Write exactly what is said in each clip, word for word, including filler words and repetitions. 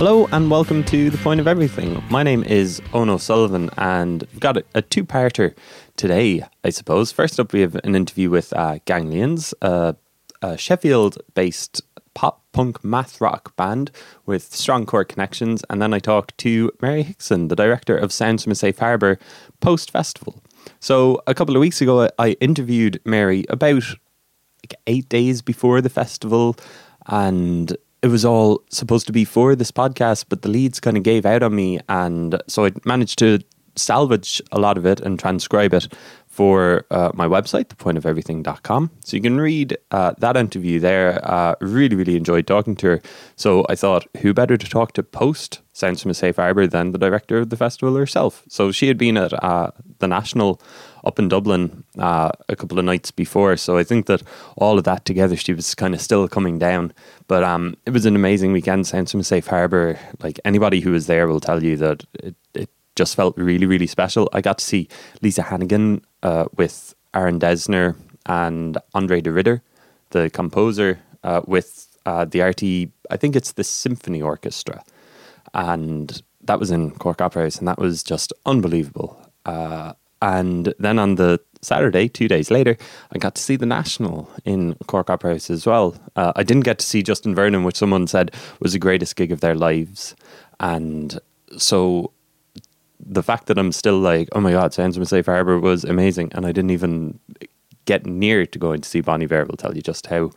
Hello and welcome to The Point of Everything. My name is Owen O'Sullivan and we've got a, a two-parter today, I suppose. First up, we have an interview with uh, Ganglions, uh, a Sheffield-based pop-punk math-rock band with strong core connections. And then I talked to Mary Hickson, the director of Sounds from a Safe Harbour, post-festival. So a couple of weeks ago, I interviewed Mary about like, eight days before the festival, and it was all supposed to be for this podcast, but the leads kind of gave out on me. And so I managed to salvage a lot of it and transcribe it for uh, my website, the point of everything dot com. So you can read uh, that interview there. Uh, really, really enjoyed talking to her. So I thought, who better to talk to post Sounds from a Safe Harbour than the director of the festival herself? So she had been at uh, The National up in Dublin uh, a couple of nights before. So I think that all of that together, she was kind of still coming down. But um, it was an amazing weekend, Sounds from a Safe Harbour. Like anybody who was there will tell you that it, it just felt really, really special. I got to see Lisa Hannigan uh, with Aaron Dessner and Andre de Ridder, the composer, uh, with uh, the R T, I think it's the Symphony Orchestra. And that was in Cork Opera House, and that was just unbelievable. Uh, and then on the Saturday, two days later, I got to see The National in Cork Opera House as well. Uh, I didn't get to see Justin Vernon, which someone said was the greatest gig of their lives. And so the fact that I'm still like, oh my God, Sounds from a Safe Harbour was amazing. And I didn't even get near to going to see Bon Iver. Will tell you just how,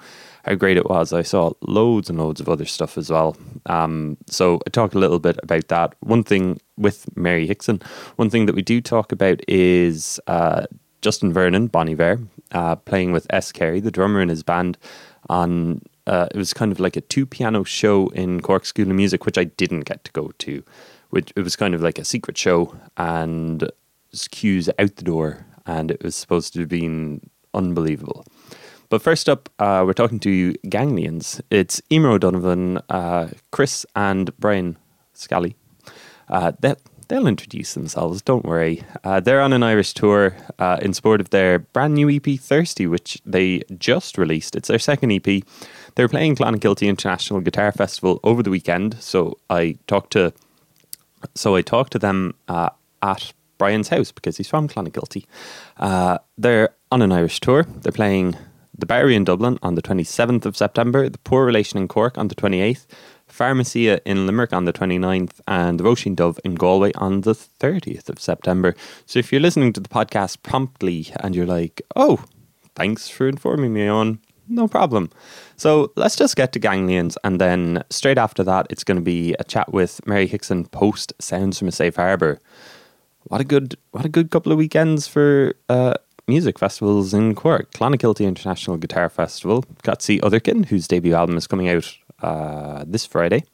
how great it was. I saw loads and loads of other stuff as well. Um, so I talk a little bit about that. One thing with Mary Hickson, one thing that we do talk about is uh, Justin Vernon, Bon Iver, uh, playing with S. Carey, the drummer in his band, on uh, it was kind of like a two-piano show in Cork School of Music, which I didn't get to go to. Which it was kind of like a secret show, and cues out the door, and it was supposed to have been unbelievable. But first up, uh, we're talking to Ganglions. It's Emer O'Donovan, uh, Chris, and Brian Scally. Uh, they, they'll introduce themselves, don't worry. Uh, they're on an Irish tour uh, in support of their brand new E P, Thirsty, which they just released. It's their second E P. They're playing Clonakilty International Guitar Festival over the weekend, so I talked to So I talked to them uh, at Brian's house because he's from Clonakilty. Uh, they're on an Irish tour. They're playing The Bowery in Dublin on the twenty-seventh of September, The Poor Relation in Cork on the twenty-eighth, Pharmacia in Limerick on the twenty-ninth, and The Roisin Dubh in Galway on the thirtieth of September. So if you're listening to the podcast promptly and you're like, oh, thanks for informing me on, no problem. So let's just get to Ganglions, and then straight after that, it's going to be a chat with Mary Hickson post Sounds from a Safe Harbour. What a good, what a good couple of weekends for uh, music festivals in Cork. Clonakilty International Guitar Festival. Got to see Otherkin, whose debut album is coming out uh, this Friday.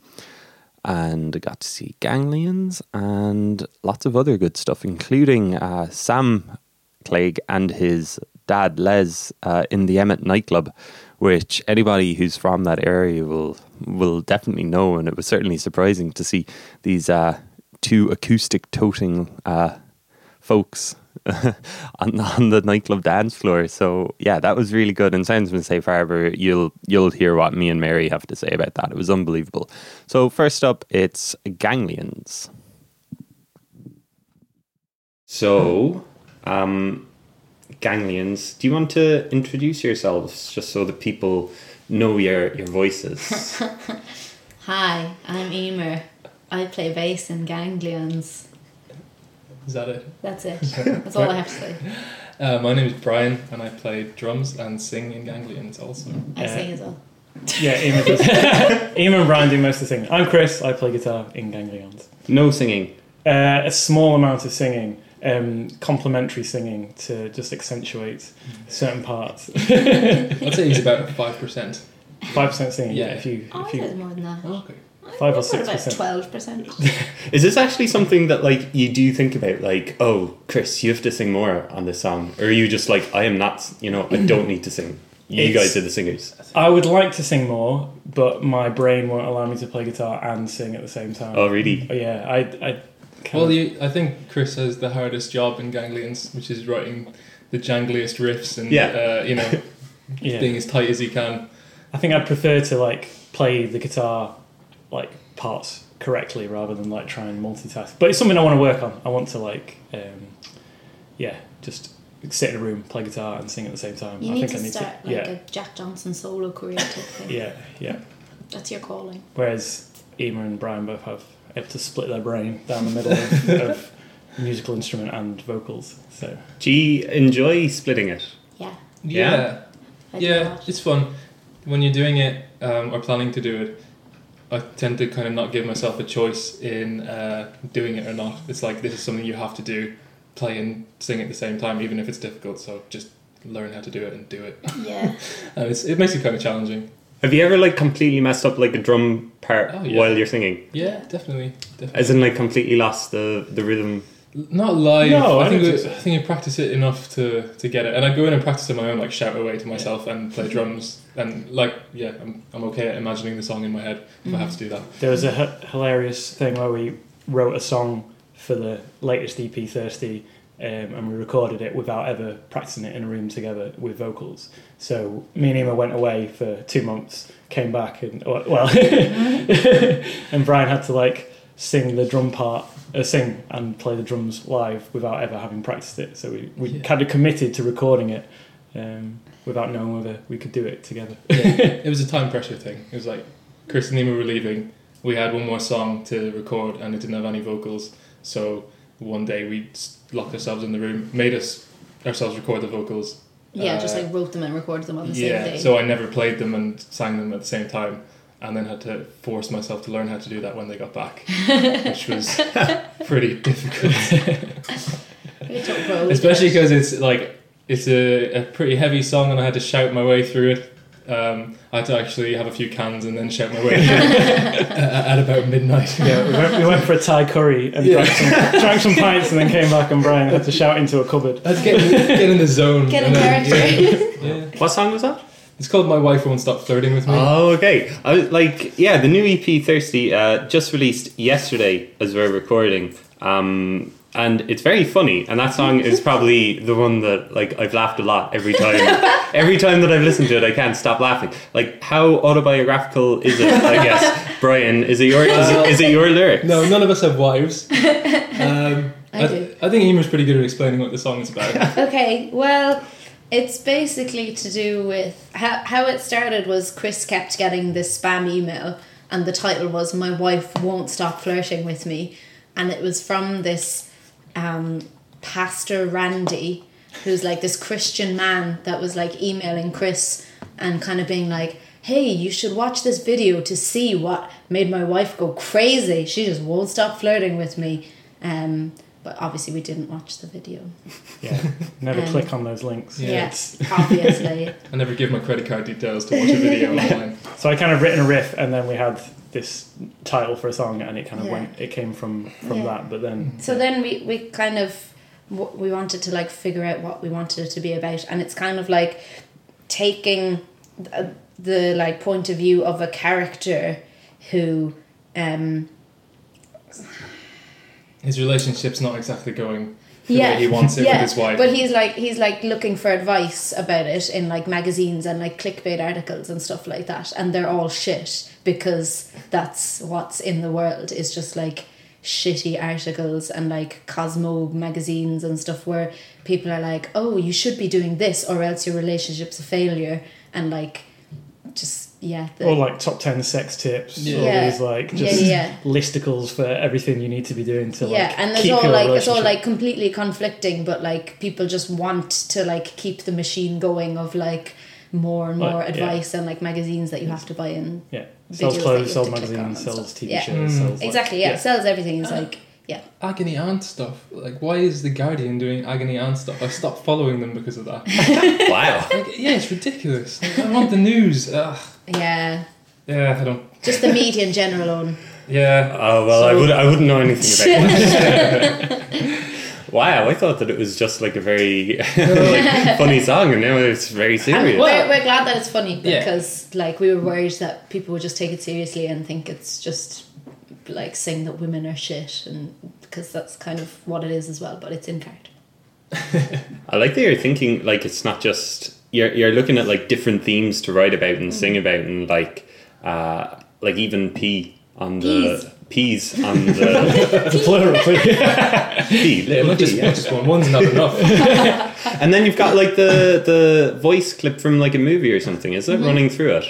And got to see Ganglions and lots of other good stuff, including uh, Sam Clegg and his dad Les uh, in the Emmet nightclub, which anybody who's from that area will will definitely know. And it was certainly surprising to see these uh, two acoustic toting uh, folks on, on the nightclub dance floor. So yeah, that was really good. And Sounds from a Safe Harbour, you'll you'll hear what me and Mary have to say about that. It was unbelievable. So first up, it's Ganglions. So um Ganglions, do you want to introduce yourselves just so that people know your, your voices? Hi, I'm Emer. I play bass in Ganglions. Is that it? That's it. That's all I have to say. Uh, my name is Brian and I play drums and sing in Ganglions also. I uh, sing as well. Yeah, Emer does. Emer and Brian do most of the singing. I'm Chris, I play guitar in Ganglions. No singing? Uh, a small amount of singing. Um, complementary singing to just accentuate certain parts. I'd say he's about five percent. Five percent singing. Yeah, if you. Oh, if you, I thought more than that. Okay. Five or six percent. Twelve percent. Is this actually something that like you do think about? Like, oh, Chris, you have to sing more on this song, or are you just like, I am not. You know, I don't need to sing. You it's, guys are the singers. I would like to sing more, but my brain won't allow me to play guitar and sing at the same time. Oh, really? But yeah, I. I Can well, you, I think Chris has the hardest job in Ganglions, which is writing the jangliest riffs and yeah. uh, you know, yeah. being as tight as he can. I think I'd prefer to like play the guitar like parts correctly rather than like try and multitask. But it's something I want to work on. I want to like, um, yeah, just sit in a room, play guitar, and sing at the same time. You I need think to I need start to, like yeah. a Jack Johnson solo career type thing. Yeah, yeah. That's your calling. Whereas Emer and Brian both have able to split their brain down the middle of, of musical instrument and vocals. So do you enjoy splitting it? Yeah. Yeah. Yeah, yeah it's fun. When you're doing it um, or planning to do it, I tend to kind of not give myself a choice in uh, doing it or not. It's like, this is something you have to do, play and sing at the same time, even if it's difficult. So just learn how to do it and do it. Yeah. And it's, it makes it kind of challenging. Have you ever like completely messed up like a drum part oh, yeah. while you're singing? Yeah, definitely. definitely. As in like completely lost the, the rhythm? Not live. No, I, I think we, I think I practice it enough to, to get it, and I go in and practice on my own, like shout away to myself yeah. and play drums, and like yeah, I'm I'm okay at imagining the song in my head if mm. I have to do that. There was a h- hilarious thing where we wrote a song for the latest E P, Thirsty, um, and we recorded it without ever practicing it in a room together with vocals. So me and Emer went away for two months, came back, and well, and Brian had to like sing the drum part. Uh, sing and play the drums live without ever having practiced it, so we, we yeah. kind of committed to recording it um, without knowing whether we could do it together. Yeah. It was a time pressure thing. It was like Chris and Emer were leaving, we had one more song to record and it didn't have any vocals, so one day we locked ourselves in the room, made us ourselves record the vocals. Yeah, uh, just like wrote them and recorded them on the yeah, same day. So I never played them and sang them at the same time, and then had to force myself to learn how to do that when they got back, which was pretty difficult. Especially because it's like it's a, a pretty heavy song, and I had to shout my way through it. Um, I had to actually have a few cans and then shout my way through it at about midnight. Yeah, we went, we went for a Thai curry and yeah. drank, some, drank some pints, and then came back, and Brian had to shout into a cupboard. I had to get, get in the zone. Get in character. Yeah. Yeah. What song was that? It's called My Wife Won't Stop Flirting With Me. Oh, okay. I was like, yeah, the new E P Thirsty uh, just released yesterday as we're recording. Um, and it's very funny. And that song is probably the one that like I've laughed a lot every time. Every time that I've listened to it, I can't stop laughing. Like, how autobiographical is it, I guess? Brian, is it your is it, is it your lyrics? No, none of us have wives. Um, I, I, do. I think Emer's pretty good at explaining what the song is about. Okay, well... It's basically to do with... How how it started was Chris kept getting this spam email, and the title was My Wife Won't Stop Flirting With Me. And it was from this um, Pastor Randy, who's like this Christian man that was like emailing Chris and kind of being like, hey, you should watch this video to see what made my wife go crazy. She just won't stop flirting with me. Um... But obviously we didn't watch the video. Yeah, never um, click on those links. Yeah. Yes, obviously. I never give my credit card details to watch a video online. So I kind of written a riff, and then we had this title for a song, and it kind of yeah. went. It came from, from yeah. that, but then. So yeah. then we we kind of we wanted to like figure out what we wanted it to be about, and it's kind of like taking the, the like point of view of a character who. Um, His relationship's not exactly going the yeah. way he wants it yeah. with his wife. But he's like he's like looking for advice about it in like magazines and like clickbait articles and stuff like that, and they're all shit because that's what's in the world, is just like shitty articles and like Cosmo magazines and stuff where people are like, oh, you should be doing this or else your relationship's a failure, and like just Yeah, the, or like top ten sex tips, yeah. or these like just yeah, yeah. listicles for everything you need to be doing to like yeah, and it's keep all your like it's all like completely conflicting, but like people just want to like keep the machine going of like more and more like, advice yeah. and like magazines that you have to buy in. Yeah, sells clothes, sells magazines, sells T V yeah. shows, mm. sells exactly. Like, yeah, yeah, sells everything. It's uh, like yeah, agony aunt stuff. Like, why is the Guardian doing agony aunt stuff? I stopped following them because of that. Wow. Like, yeah, it's ridiculous. Like, I want the news. Ugh. Yeah. Yeah, I don't. Just the media in general on. Yeah. Oh well, so... I would. I wouldn't know anything about it. Wow, I thought that it was just like a very like, funny song, and now it's very serious. Um, well, we're, we're glad that it's funny because, yeah. like, we were worried that people would just take it seriously and think it's just like saying that women are shit, and because that's kind of what it is as well. But it's in character. I like that you're thinking like it's not just. You're you're looking at like different themes to write about and sing about, and like uh, like even P on the peas, peas on the plural. Pea, little pea, yeah. Just one. One's not enough. And then you've got like the the voice clip from like a movie or something, is it mm-hmm. running through it?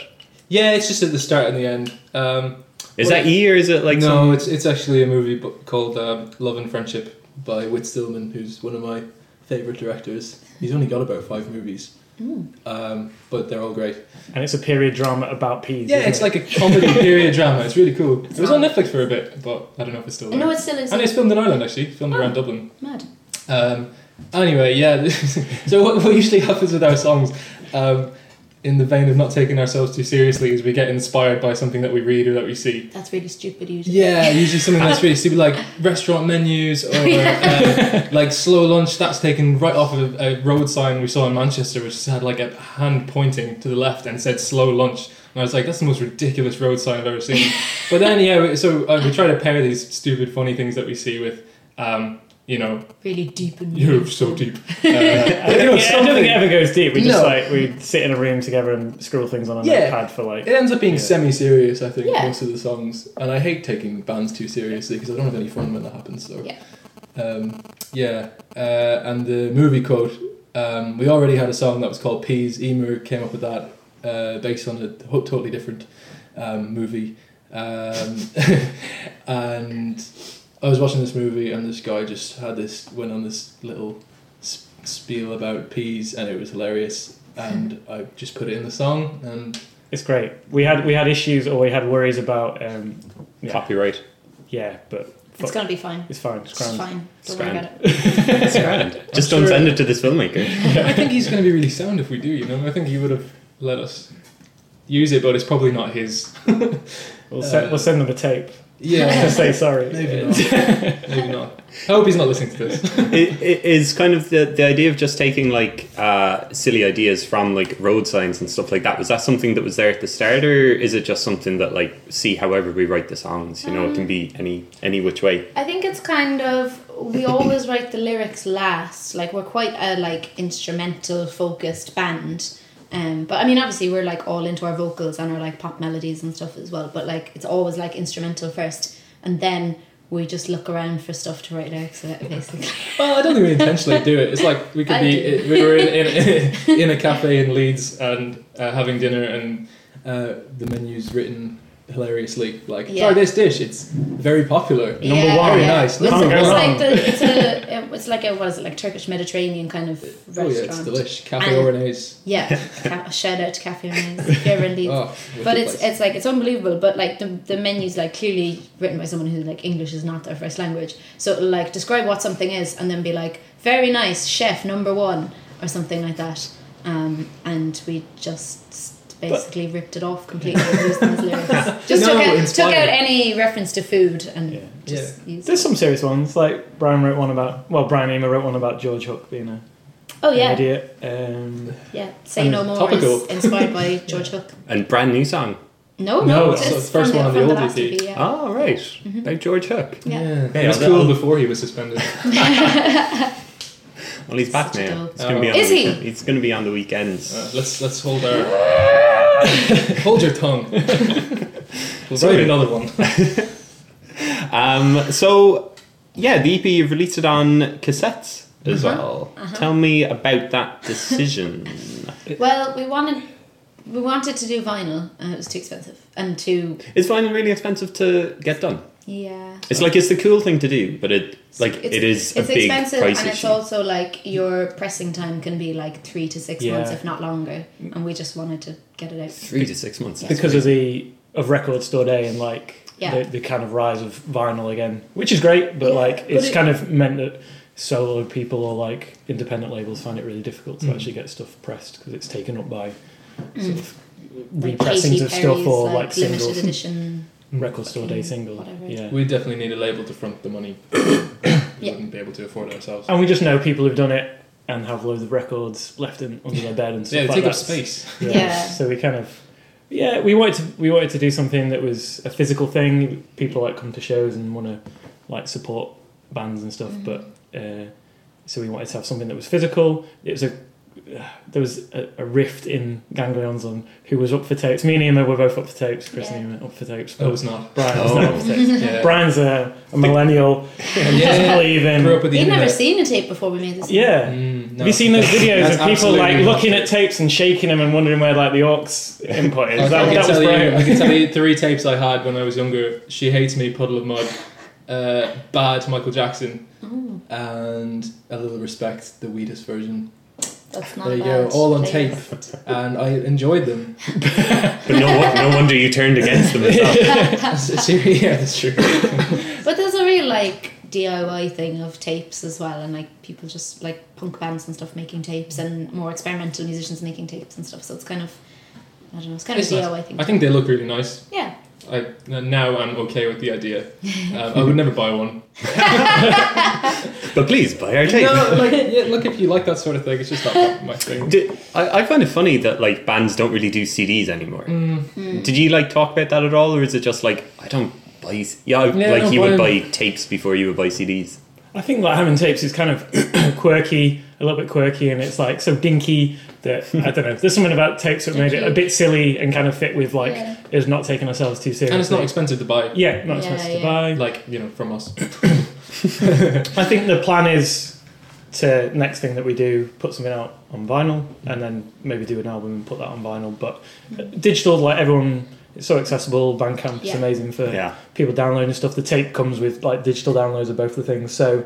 Yeah, it's just at the start and the end. Um, is that E or is it like? No, some... it's it's actually a movie called um, Love and Friendship by Whit Stillman, who's one of my favorite directors. He's only got about five movies. Mm. Um, but they're all great, and it's a period drama about peas. Yeah, it's it? like a comedy period drama. It's really cool. It was on Netflix for a bit, but I don't know if it's still there. No, it's still in. And it's filmed in Ireland, actually. Filmed oh, around Dublin. Mad. Um, anyway, yeah. So what, what usually happens with our songs, um, in the vein of not taking ourselves too seriously, is we get inspired by something that we read or that we see. That's really stupid, usually. Yeah, usually something that's really stupid, like restaurant menus or uh, like slow lunch. That's taken right off of a road sign we saw in Manchester, which had like a hand pointing to the left and said slow lunch. And I was like, that's the most ridiculous road sign I've ever seen. But then, yeah, so uh, we try to pair these stupid, funny things that we see with... Um, You know, really deep and you're so deep. Uh, I don't think it ever goes deep. We just no. like we sit in a room together and scroll things on a yeah. notepad for like. It ends up being yeah. semi-serious, I think, yeah. most of the songs, and I hate taking bands too seriously because I don't have any fun when that happens. So, yeah, um, yeah. Uh, and the movie quote, um, we already had a song that was called "Peas." Emer came up with that uh, based on a totally different um, movie, um, and. I was watching this movie and this guy just had this, went on this little spiel about peas and it was hilarious and I just put it in the song and... It's great. We had we had issues or we had worries about... Um, yeah. Copyright. Yeah, but... It's going to be fine. It's fine. It's, it's fine. Don't Scrand. worry about it. It's grand. Just I'm don't sure. send it to this filmmaker. I think he's going to be really sound if we do, you know? I think he would have let us use it, but it's probably not his. We'll, send, uh, we'll send them a tape. Yeah, to say sorry. Maybe not. Maybe not. I hope he's not listening to this. It, it is kind of the the idea of just taking like uh, silly ideas from like road signs and stuff like that. Was that something that was there at the start, or is it just something that like see however we write the songs? You know, um, it can be any any which way. I think it's kind of we always write the lyrics last. Like we're quite a like instrumental focused band. Um, but I mean obviously we're like all into our vocals and our like pop melodies and stuff as well, but like it's always like instrumental first and then we just look around for stuff to write lyrics about basically. Well, I don't think we intentionally do it. It's like we could I be it, we were in, in, in a cafe in Leeds and uh, having dinner and uh, the menu's written hilariously like yeah. try this dish, it's very popular, number yeah, one very yeah. nice number it's, it's like the, it's a it's like a what is it like Turkish Mediterranean kind of restaurant. Oh yeah, it's delish. Cafe Ornais, yeah. ca- shout out to Cafe Ornais if you're in Leeds. Oh, but it's place. It's like it's unbelievable, but like the, the menu's like clearly written by someone who like English is not their first language, so it'll like describe what something is and then be like very nice chef number one or something like that, um, and we just basically but, ripped it off completely. Used those lyrics. Just no, took, out, took out any reference to food and yeah. just yeah. used There's it. Some serious ones, like Brian wrote one about, well, Brian Emer wrote one about George Hook being a oh, yeah. an idiot. Um, yeah, Say No More is inspired by George Hook. And brand new song. No, no, no it's, it's the first one on the old E P. Yeah. Oh, right. Mm-hmm. By George Hook. Yeah. yeah. yeah it was cool before he was suspended. Well, he's back Such now. It's gonna oh. be on Is the he? It's going to be on the weekends. Uh, let's let's hold our hold your tongue. We'll write another one. um. So yeah, the E P you've released it on cassette as uh-huh. well. Uh-huh. Tell me about that decision. Well, we wanted we wanted to do vinyl, and it was too expensive. And too is vinyl really expensive to get done? Yeah. It's like, it's the cool thing to do, but it, like, it's, it is a big price issue. It's expensive, and it's also, like, your pressing time can be, like, three to six yeah. months, if not longer, and we just wanted to get it out. Three to six months. Yes, because right. of the, of Record Store Day and, like, yeah. the, the kind of rise of vinyl again, which is great, but, yeah, like, it's but it, kind of meant that solo people or, like, independent labels find it really difficult to mm. actually get stuff pressed, because it's taken up by mm. sort of like repressings of stuff or, like, like singles. Limited edition... Record Store Day single. Whatever. Yeah, we definitely need a label to front the money. We yeah. wouldn't be able to afford it ourselves. And we just know people who've done it and have loads of records left in, under their bed and stuff yeah, like that. Yeah, take up space. Yeah. yeah. So we kind of, yeah, we wanted to we wanted to do something that was a physical thing. People like come to shows and want to like support bands and stuff, mm-hmm. but uh, so we wanted to have something that was physical. It was a there was a, a rift in Ganglions on who was up for tapes. Me and Emer were both up for tapes. Chris yeah. and Emer up for tapes. I was not. Brian oh. was not up for tapes. yeah. Brian's a, a millennial. yeah, yeah. Even. Grew up with the We'd internet. Never seen a tape before we made this. Yeah. Mm, no. Have you seen those videos of people like not. looking at tapes and shaking them and wondering where like the aux input is? I, that, I, can that was you, I can tell you three tapes I had when I was younger. She Hates Me, Puddle of Mud, uh, Bad Michael Jackson, oh. and A Little Respect, the weedest version. That's not there you go, all on tape, and I enjoyed them. But no, one, no wonder you turned against them. That's yeah, that's true. But there's a real like D I Y thing of tapes as well, and like people just like punk bands and stuff making tapes, and more experimental musicians making tapes and stuff. So it's kind of, I don't know, it's kind it's of a D I Y nice. thing. I think they look really nice. Yeah. I now I'm okay with the idea. Um, I would never buy one. But please buy our tape. No, like, yeah, look, if you like that sort of thing, it's just not my thing. Did, I, I find it funny that like bands don't really do C Ds anymore. Mm. Mm. Did you like talk about that at all, or is it just like I don't buy? Yeah, I, yeah like you would buy tapes before you would buy C Ds. I think like having tapes is kind of quirky, a little bit quirky, and it's like so dinky that I don't know. There's something about tapes that made it a bit silly and kind of fit with like yeah. is not taking ourselves too seriously. And it's not expensive to buy. Yeah, not yeah, expensive yeah. to buy. Like you know, from us. I think the plan is to next thing that we do put something out on vinyl and then maybe do an album and put that on vinyl. But digital, like everyone. It's so accessible. Bandcamp's yeah. amazing for yeah. people downloading stuff. The tape comes with like digital downloads of both the things. So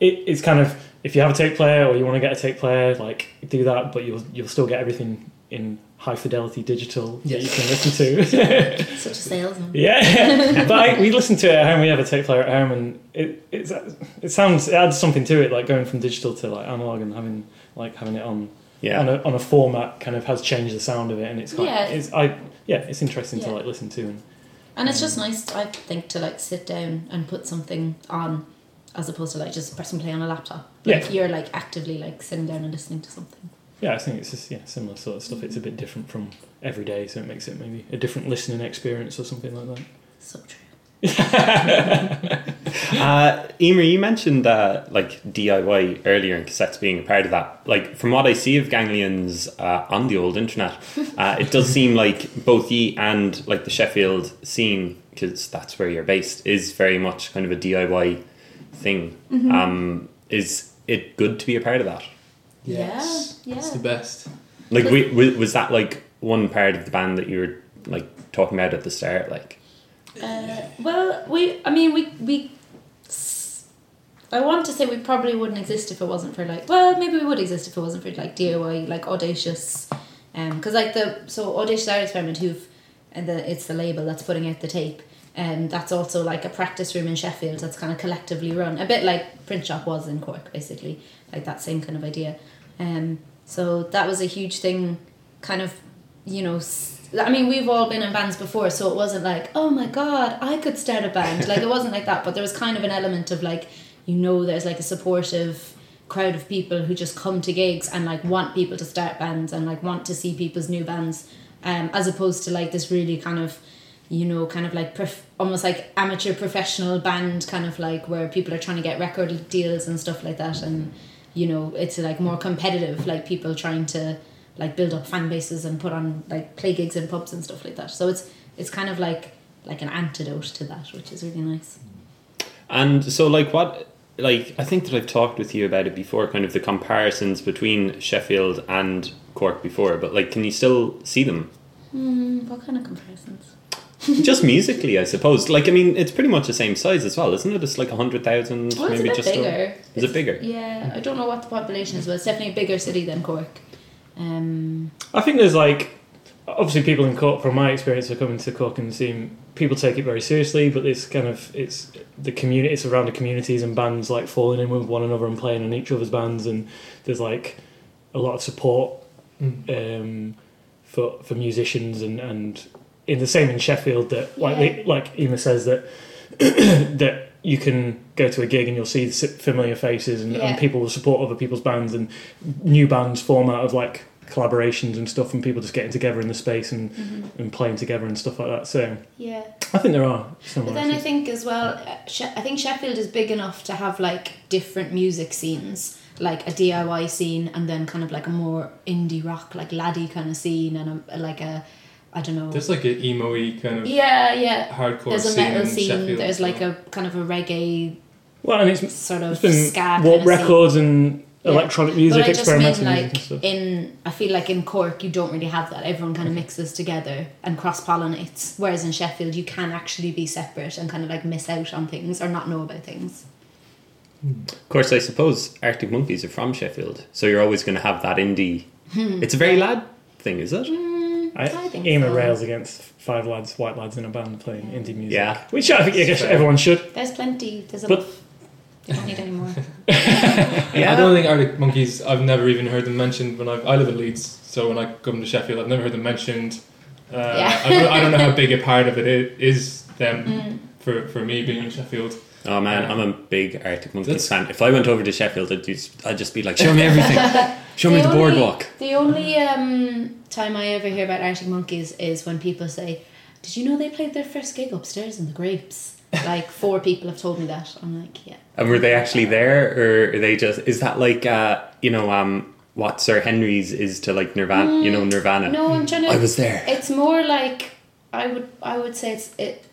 it, it's kind of if you have a tape player or you want to get a tape player, like do that. But you'll you'll still get everything in high fidelity digital yes. that you can listen to. Such a salesman. Yeah, but I, we listen to it at home. We have a tape player at home, and it it's, it sounds it adds something to it. Like going from digital to like analog and having like having it on. Yeah. On, a, on a format kind of has changed the sound of it, and it's quite yeah it's, I, yeah, it's interesting yeah. to like listen to and, and it's um, just nice I think to like sit down and put something on as opposed to like just pressing play on a laptop like yeah. you're like actively like sitting down and listening to something. Yeah, I think it's just yeah similar sort of stuff. It's a bit different from every day, so it makes it maybe a different listening experience or something like that. So true. uh, Emer, you mentioned uh, like D I Y earlier and cassettes being a part of that. Like from what I see of Ganglions uh, on the old internet, uh, it does seem like both ye and like the Sheffield scene, because that's where you're based, is very much kind of a D I Y thing. Mm-hmm. Um, is it good to be a part of that? Yes, yeah, yeah. It's the best. Like, we, was that like one part of the band that you were like talking about at the start, like? Uh, well, we, I mean, we, we, I want to say we probably wouldn't exist if it wasn't for like, well, maybe we would exist if it wasn't for like D I Y, like Audacious, um, because like the, so Audacious Art Experiment, who've, and the, it's the label that's putting out the tape, and um, that's also like a practice room in Sheffield that's kind of collectively run, a bit like Print Shop was in Cork, basically, like that same kind of idea, um, so that was a huge thing, kind of, you know, I mean, we've all been in bands before, so it wasn't like, oh my god, I could start a band. Like, it wasn't like that, but there was kind of an element of like, you know, there's like a supportive crowd of people who just come to gigs and like want people to start bands and like want to see people's new bands, um, as opposed to like this really kind of, you know, kind of like prof- almost like amateur professional band kind of like where people are trying to get record deals and stuff like that, and you know, it's like more competitive, like people trying to like build up fan bases and put on like play gigs in pubs and stuff like that. So it's it's kind of like like an antidote to that, which is really nice. And so like what like I think that I've talked with you about it before, kind of the comparisons between Sheffield and Cork before, but like can you still see them? Mm, what kind of comparisons? Just musically, I suppose. Like, I mean, it's pretty much the same size as well, isn't it? It's like one hundred thousand, well, maybe just bigger. Over. Is it's, it bigger? Yeah, I don't know what the population is, but it's definitely a bigger city than Cork. Um, I think there's like obviously people in Cork, from my experience, are coming to Cork and seeing people take it very seriously, but it's kind of it's the community, it's around the communities and bands like falling in with one another and playing in each other's bands, and there's like a lot of support mm. um, for for musicians and, and in the same in Sheffield that like yeah. they, like Emer says that that you can go to a gig and you'll see familiar faces and, yeah. and people will support other people's bands, and new bands form out of like collaborations and stuff and people just getting together in the space and, mm-hmm. and playing together and stuff like that. So yeah, I think there are some. But then I think as well, I think Sheffield is big enough to have like different music scenes like a D I Y scene and then kind of like a more indie rock, like laddie kind of scene, and a, like a, I don't know. There's like an emo-y kind of yeah, yeah. hardcore there's scene. There's a metal scene. Sheffield, there's like well. a kind of a reggae. Well, and it's sort of ska warp records and electronic yeah. music, but I experimenting. Just mean, like, stuff. In I feel like in Cork you don't really have that. Everyone kind of mixes together and cross-pollinates. Whereas in Sheffield you can actually be separate and kind of like miss out on things or not know about things. Of course, I suppose Arctic Monkeys are from Sheffield, so you're always going to have that indie. It's a very yeah. lad thing, is it? Mm, I, I think Emer so. rails against five lads, white lads in a band playing indie music. Yeah, which I think yeah, everyone should. There's plenty. There's a lot. You don't need any more. yeah, I don't think Arctic Monkeys. I've never even heard them mentioned when I I live in Leeds, so when I come to Sheffield, I've never heard them mentioned. Uh, yeah. I, don't, I don't know how big a part of it is them mm. for for me being in Sheffield. Oh man, I'm a big Arctic Monkeys fan. If I went over to Sheffield, I'd just, I'd just be like, show me everything. Show the me the only, boardwalk. The only um, time I ever hear about Arctic Monkeys is when people say, did you know they played their first gig upstairs in the Grapes? Like four people have told me that. I'm like, yeah. And were they actually there, or are they just, is that like, uh, you know, um, what Sir Henry's is to like Nirvana, mm, you know, Nirvana? No, I'm trying to... I was there. It's more like, I would I would say it's... it.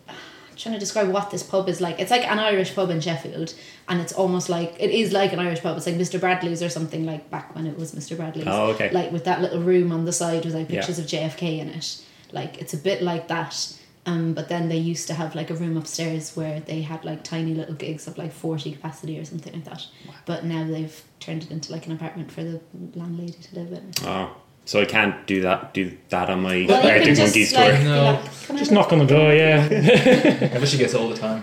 trying to describe what this pub is like. It's like an Irish pub in Sheffield, and it's almost like it is like an Irish pub. It's like Mister Bradley's or something, like back when it was Mister Bradley's. Oh, okay. Like with that little room on the side with like pictures yeah. of J F K in it. Like it's a bit like that. Um, but then they used to have like a room upstairs where they had like tiny little gigs of like forty capacity or something like that. Wow. But now they've turned it into like an apartment for the landlady to live in. Oh. So I can't do that do that on my well, Arctic Monkeys tour. Like, no. Like, just knock on the door, yeah. I wish he gets all the time.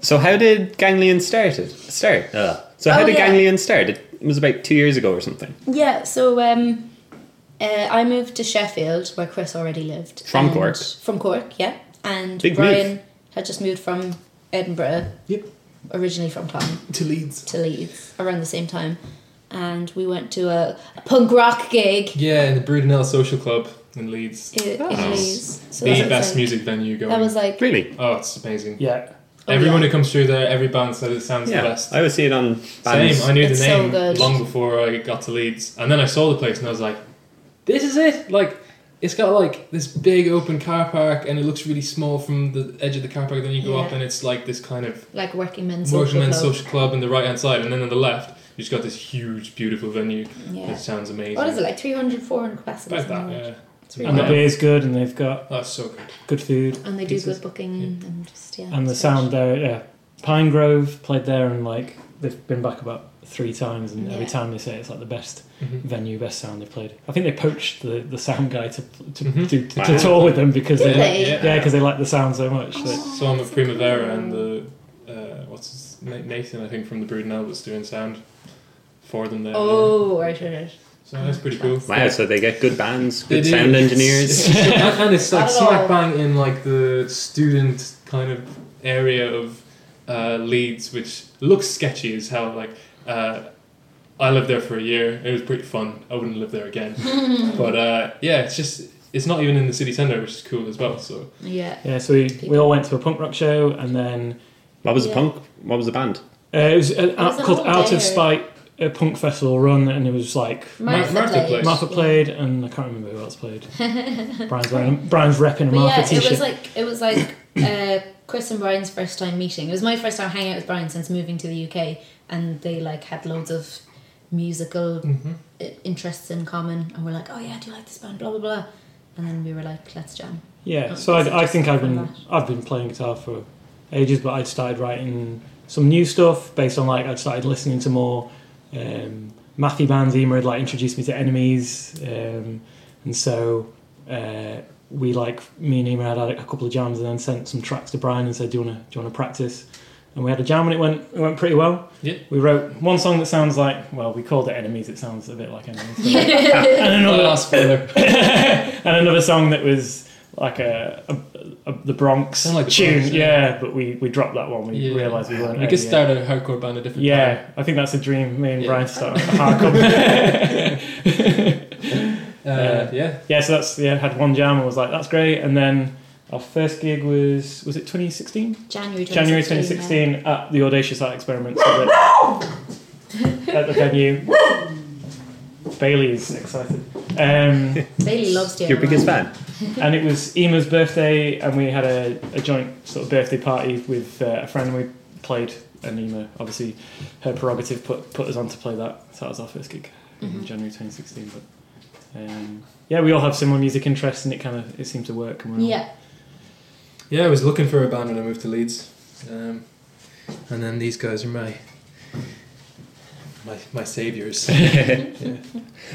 So how did Ganglions start? It? Start? Uh, so how oh, did yeah. Ganglions start? It was about two years ago or something. Yeah, so um, uh, I moved to Sheffield, where Chris already lived. From Cork. From Cork, yeah. And Big Brian move. had just moved from Edinburgh. Yep. Originally from Clon. To Leeds. To Leeds, around the same time. And we went to a, a punk rock gig. Yeah, in the Brudenell Social Club in Leeds. It, oh. in Leeds. So the best like, music venue going. That was like... Really? Oh, it's amazing. Yeah. Oh, Everyone yeah. who comes through there, every band says it sounds yeah. the best. I would see it on bands. Same, I knew it's the name so long before I got to Leeds. And then I saw the place and I was like, this is it! Like, it's got like this big open car park and it looks really small from the edge of the car park. Then you go yeah. up and it's like this kind of... Like working men's social club. Working men's social club on the right-hand side, and then on the left... You just got this huge, beautiful venue. Yeah. It sounds amazing. What is it, like three hundred, four hundred capacity? About that, yeah. Really and the beer's good, and they've got oh, so good. good food. And they pizzas. do good booking, yeah. and just, yeah. And the sound there, yeah. Pine Grove played there, and like, they've been back about three times, and yeah. every time they say it's like the best mm-hmm. venue, best sound they've played. I think they poached the, the sound guy to to, mm-hmm. to, to, wow. to tour with them because they, they? Like, yeah, because yeah, they like the sound so much. Oh, so. so on the Primavera, and the, uh, what's his Nathan, I think, from the Brudenell was doing sound for them there. Oh, right, right, right. So that's pretty cool. Wow, yeah. So they get good bands, good they sound do. engineers. And it's like smack bang in like the student kind of area of uh, Leeds, which looks sketchy as hell. Like, uh, I lived there for a year. It was pretty fun. I wouldn't live there again. But uh, yeah, it's just... It's not even in the city centre, which is cool as well, so... Yeah. Yeah, so we, we all went to a punk rock show, and then... What was yeah. the punk? What was the band? Uh, it was, an, it was called Out of Spite, a punk festival run, and it was like Martha, Martha played, played. Martha played yeah. and I can't remember who else played. Brian's wearing, Brian's repping a Martha yeah, t-shirt. It was like it was like uh, Chris and Brian's first time meeting. It was my first time hanging out with Brian since moving to the U K, and they like had loads of musical mm-hmm. interests in common, and we're like, oh yeah, do you like this band? Blah blah blah, and then we were like, let's jam. Yeah, um, so I I think I've been that. I've been playing guitar for ages, but I'd started writing some new stuff based on like I'd started listening to more um, Matthew bands. Emer had like introduced me to Enemies, um, and so uh, we like me and Emer had, had a couple of jams, and then sent some tracks to Brian and said, "Do you want to do you want to practice?" And we had a jam, and it went it went pretty well. Yeah. We wrote one song that sounds like well, we called it Enemies. It sounds a bit like Enemies, but, and another last spoiler, and another song that was. Like a, a, a the Bronx like tune, the Bronx, yeah. yeah. But we, we dropped that one. We yeah. realised we weren't. We could start yeah. a hardcore band a different. Yeah, time. I think that's a dream. Me and yeah. Brian start a hardcore band. uh, uh, yeah, yeah. So that's yeah. Had one jam and was like, that's great. And then our first gig was was it twenty sixteen? January twenty sixteen. January twenty sixteen yeah. at the Audacious Art Experiment. So that, at the venue. Bailey's excited. Um, Bailey loves T M I. Your biggest fan. And it was Emer's birthday, and we had a, a joint sort of birthday party with uh, a friend. We played, and Emer, obviously, her prerogative put put us on to play that. So that was our first gig mm-hmm. in January twenty sixteen. But um, yeah, we all have similar music interests, and it kind of it seemed to work. And we're yeah. All... Yeah, I was looking for a band when I moved to Leeds, um, and then these guys are my. My my saviours. Yeah.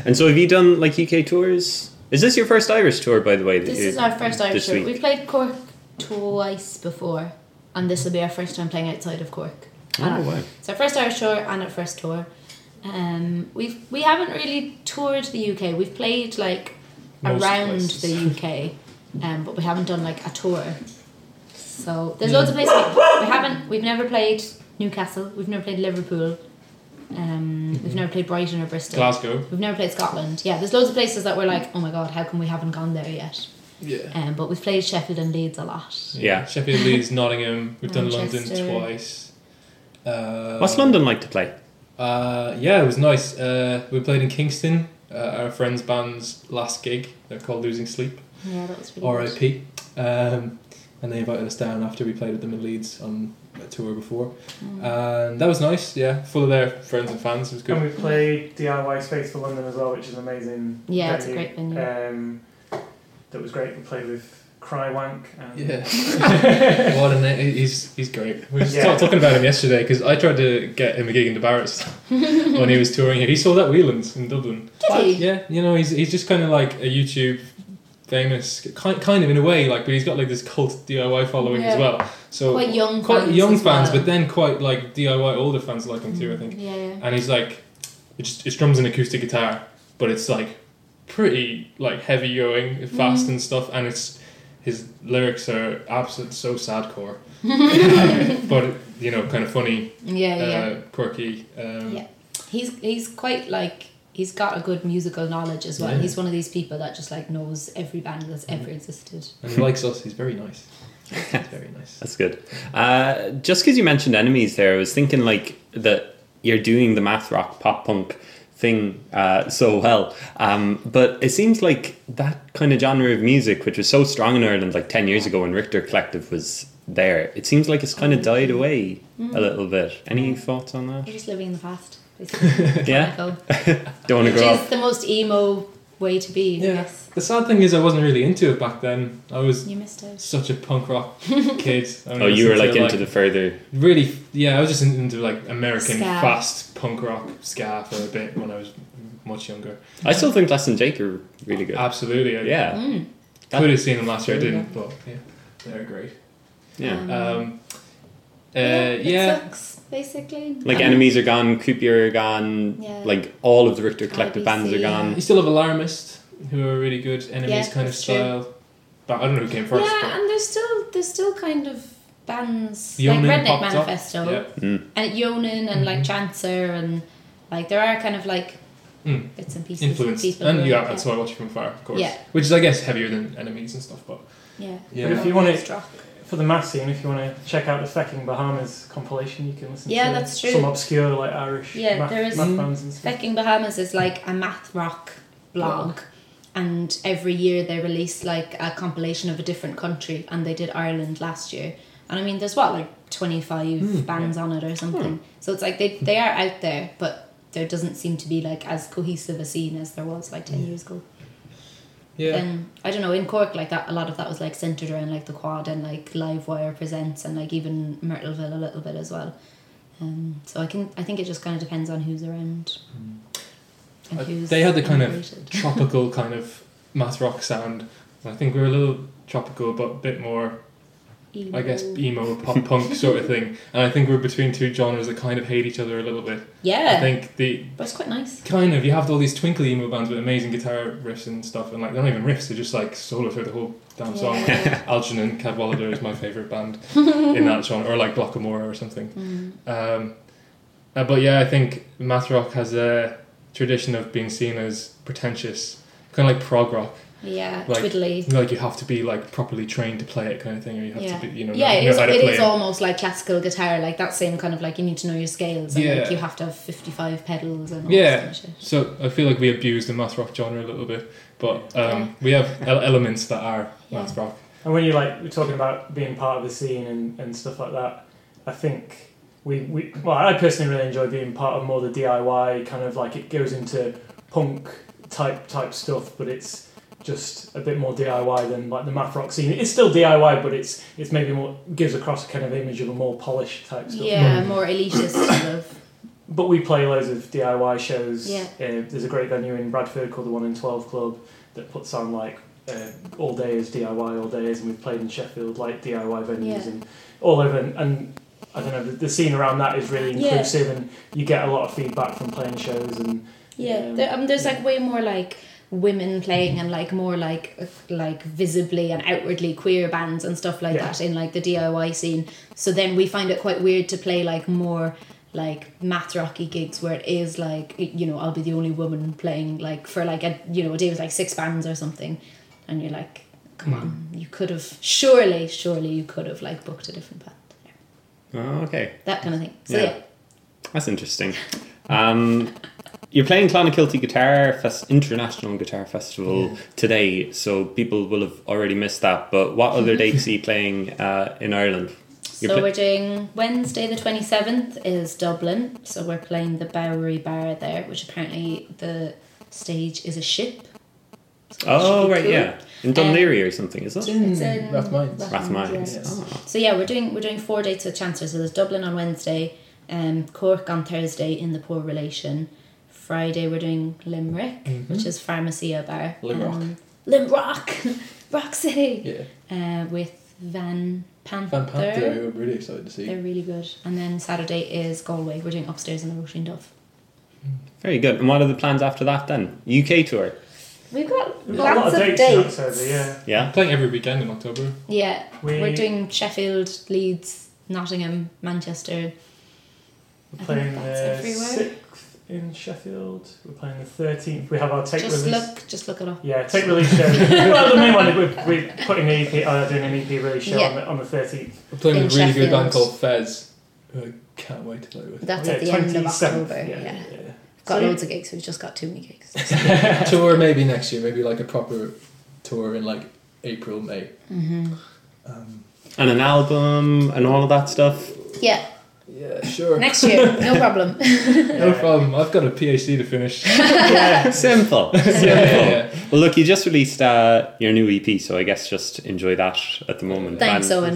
And so have you done like U K tours? Is this your first Irish tour, by the way? This is our first Irish tour. We played Cork twice before, and this will be our first time playing outside of Cork. Oh, and wow. It's our first Irish tour and our first tour. Um, we've we haven't really toured the U K. We've played like Most around places. the U K, um, but we haven't done like a tour. So there's yeah. loads of places we, we haven't. We've never played Newcastle. We've never played Liverpool. Um, we've never played Brighton or Bristol. Glasgow. We've never played Scotland. Yeah, there's loads of places that we're like, oh my god, how come we haven't gone there yet? Yeah. Um, but we've played Sheffield and Leeds a lot. Yeah, yeah. Sheffield, Leeds, Nottingham. We've done London twice. Uh, What's London like to play? Uh, yeah, it was nice. Uh, we played in Kingston. Uh, our friend's band's last gig. They're called Losing Sleep. Yeah, that was really R I P. Um, and they invited us down after we played with them in Leeds on a tour before, and mm. um, that was nice. Yeah, full of their friends and fans. It was good. And we played D I Y Space for London as well, which is amazing. Yeah, venue. It's a great venue. Um, that was great. We played with Crywank. And yeah, what a he's he's great. We were yeah. talking about him yesterday because I tried to get him a gig in the Barretts when he was touring here. He sold out Whelan's in Dublin. Did but, he? Yeah, you know, he's he's just kind of like a YouTube. Famous, kind kind of in a way, like, but he's got like this cult D I Y following yeah. as well. So quite young, quite fans young fans, well. But then quite like D I Y older fans like him too, I think. Yeah. And he's like, it just it strums an acoustic guitar, but it's like pretty like heavy going, fast mm. and stuff. And it's his lyrics are absolute so sadcore, but you know, kind of funny, yeah, uh, yeah. quirky. Um, yeah, he's he's quite like. He's got a good musical knowledge as well. Yeah. He's one of these people that just like knows every band that's ever existed. And he likes us. He's very nice. He's very nice. That's good. Uh, just because you mentioned Enemies there, I was thinking like that you're doing the math rock pop punk thing uh, so well. Um, but it seems like that kind of genre of music, which was so strong in Ireland like ten years ago when Richter Collective was there, it seems like it's kind of died away mm. a little bit. Any thoughts on that? You're just living in the past. Yeah, don't want to grow up. Which is the most emo way to be. Yeah. I guess. The sad thing is, I wasn't really into it back then. I was you missed it. Such a punk rock kid. Oh, you were like into like, the further. Really, yeah, I was just into like American ska. Fast punk rock ska for a bit when I was much younger. I still think Les and Jake are really good. Absolutely, I, yeah. Mm. Could have seen them last year, I didn't, but yeah, they're great. Yeah. Um, um, uh, yeah. yeah. It sucks. Basically, like um, Enemies are gone, Croupier are gone, yeah. like all of the Richter Collective I B C, bands are gone. Yeah. You still have Alarmist, who are really good Enemies yeah, kind of style. True. But I don't know who came first. Yeah, but. And there's still there's still kind of bands Yonin like Redneck Manifesto yeah. mm. and Yonin and mm-hmm. like Chancer and like there are kind of like mm. bits and pieces. Influence and, and yeah, that's why I watch it from far, of course. Yeah. Which is I guess heavier than Enemies and stuff, but yeah. yeah. But if you want to. For the mass scene, if you want to check out the Fecking Bahamas compilation, you can listen yeah, to that's true. Some obscure like Irish yeah, math, there is, math bands and stuff. Fecking Bahamas is like a math rock blog, oh. and every year they release like a compilation of a different country, and they did Ireland last year. And I mean, there's what like twenty-five mm, bands yeah. on it or something. Oh. So it's like they they are out there, but there doesn't seem to be like as cohesive a scene as there was like ten yeah. years ago. Yeah. And I don't know, in Cork like that a lot of that was like centred around like the Quad and like Livewire Presents and like even Myrtleville a little bit as well. Um, so I can I think it just kind of depends on who's around. And uh, who's they had the kind of tropical kind of math rock sound. I think we were a little tropical but a bit more emo. I guess emo pop punk sort of thing. And I think we're between two genres that kind of hate each other a little bit. Yeah. I think the but it's quite nice. Kind of. You have all these twinkly emo bands with amazing guitar riffs and stuff, and like they're not even riffs, they're just like solo through the whole damn song. Yeah. Like, Algernon Cadwallader is my favourite band in that genre, or like Blockamora or something. Mm. Um, uh, but yeah, I think math rock has a tradition of being seen as pretentious, kind of like prog rock. Yeah, like, twiddly. Like you have to be like properly trained to play it kind of thing, or you have yeah. to be, you know, yeah, know, know how to play it. It is almost like classical guitar, like that same kind of like you need to know your scales and yeah. like you have to have fifty-five pedals and all yeah. that sort of shit. So I feel like we abuse the math rock genre a little bit, but um, yeah. we have elements that are yeah. math rock. And when you're like, we're talking about being part of the scene and, and stuff like that, I think... We, we well, I personally really enjoy being part of more the D I Y kind of like it goes into punk type type stuff, but it's just a bit more D I Y than like the math rock scene. It's still D I Y, but it's it's maybe more gives across a kind of image of a more polished type stuff. Yeah, mm. more elitist sort of. But we play loads of D I Y shows. Yeah. Uh, there's a great venue in Bradford called the One in Twelve Club that puts on like uh, all days D I Y all days, and we've played in Sheffield like D I Y venues yeah. and all over and. and I don't know, the scene around that is really inclusive yeah. and you get a lot of feedback from playing shows and... Yeah, um, there, um, there's yeah. like way more like women playing and like more like like visibly and outwardly queer bands and stuff like yeah. that in like the D I Y scene. So then we find it quite weird to play like more like math rocky gigs where it is like, you know, I'll be the only woman playing like for like a, you know, a day with like six bands or something, and you're like, come mm. on, you could have, surely, surely you could have like booked a different band. Oh, okay. That kind of thing. So, yeah. yeah. That's interesting. Um, you're playing Clonakilty Guitar Fest- International Guitar Festival yeah. today, so people will have already missed that, but what other dates are you playing uh, in Ireland? You're so pl- we're doing Wednesday the twenty-seventh is Dublin, so we're playing the Bowery Bar there, which apparently the stage is a ship. So oh, right, cool. yeah. In Dunleary um, or something, is it? It's in Rathmines. Rathmines. Yeah. Oh. So yeah, we're doing we're doing four dates with Chancellor. So there's Dublin on Wednesday, um, Cork on Thursday in The Poor Relation. Friday we're doing Limerick, mm-hmm. which is Pharmacia bar. Limrock. Um, Limrock, Rock City. Yeah. Uh, with Van Panther. Van Panther. I'm really excited to see. They're really good. And then Saturday is Galway. We're doing Upstairs in the Roisin Dubh. Very good. And what are the plans after that then? U K tour. We've got There's lots a lot of, of dates. dates. October, yeah. yeah, I'm playing every weekend in October. Yeah, we, we're doing Sheffield, Leeds, Nottingham, Manchester. We're playing the sixth in Sheffield. We're playing the thirteenth. We have our take just release. Just look, just look it up. Yeah, take release show. Well, the main one we're, we're putting an E P. Uh, doing an E P release show yeah. on, the, on the thirteenth. We're playing in a really Sheffield. good band called Fez. Who I can't wait to play with. That's oh, yeah, at the end of October. Yeah. yeah. yeah. Got so, loads of gigs, we've just got too many gigs. Tour maybe next year, maybe like a proper tour in like April, May. Mm-hmm. Um, and an album and all of that stuff? Yeah. Yeah, sure. Next year, no problem. No problem, I've got a PhD to finish. Yeah, simple. Simple. Yeah, yeah. Well, look, you just released uh, your new E P, so I guess just enjoy that at the moment. Thanks, fans. Owen.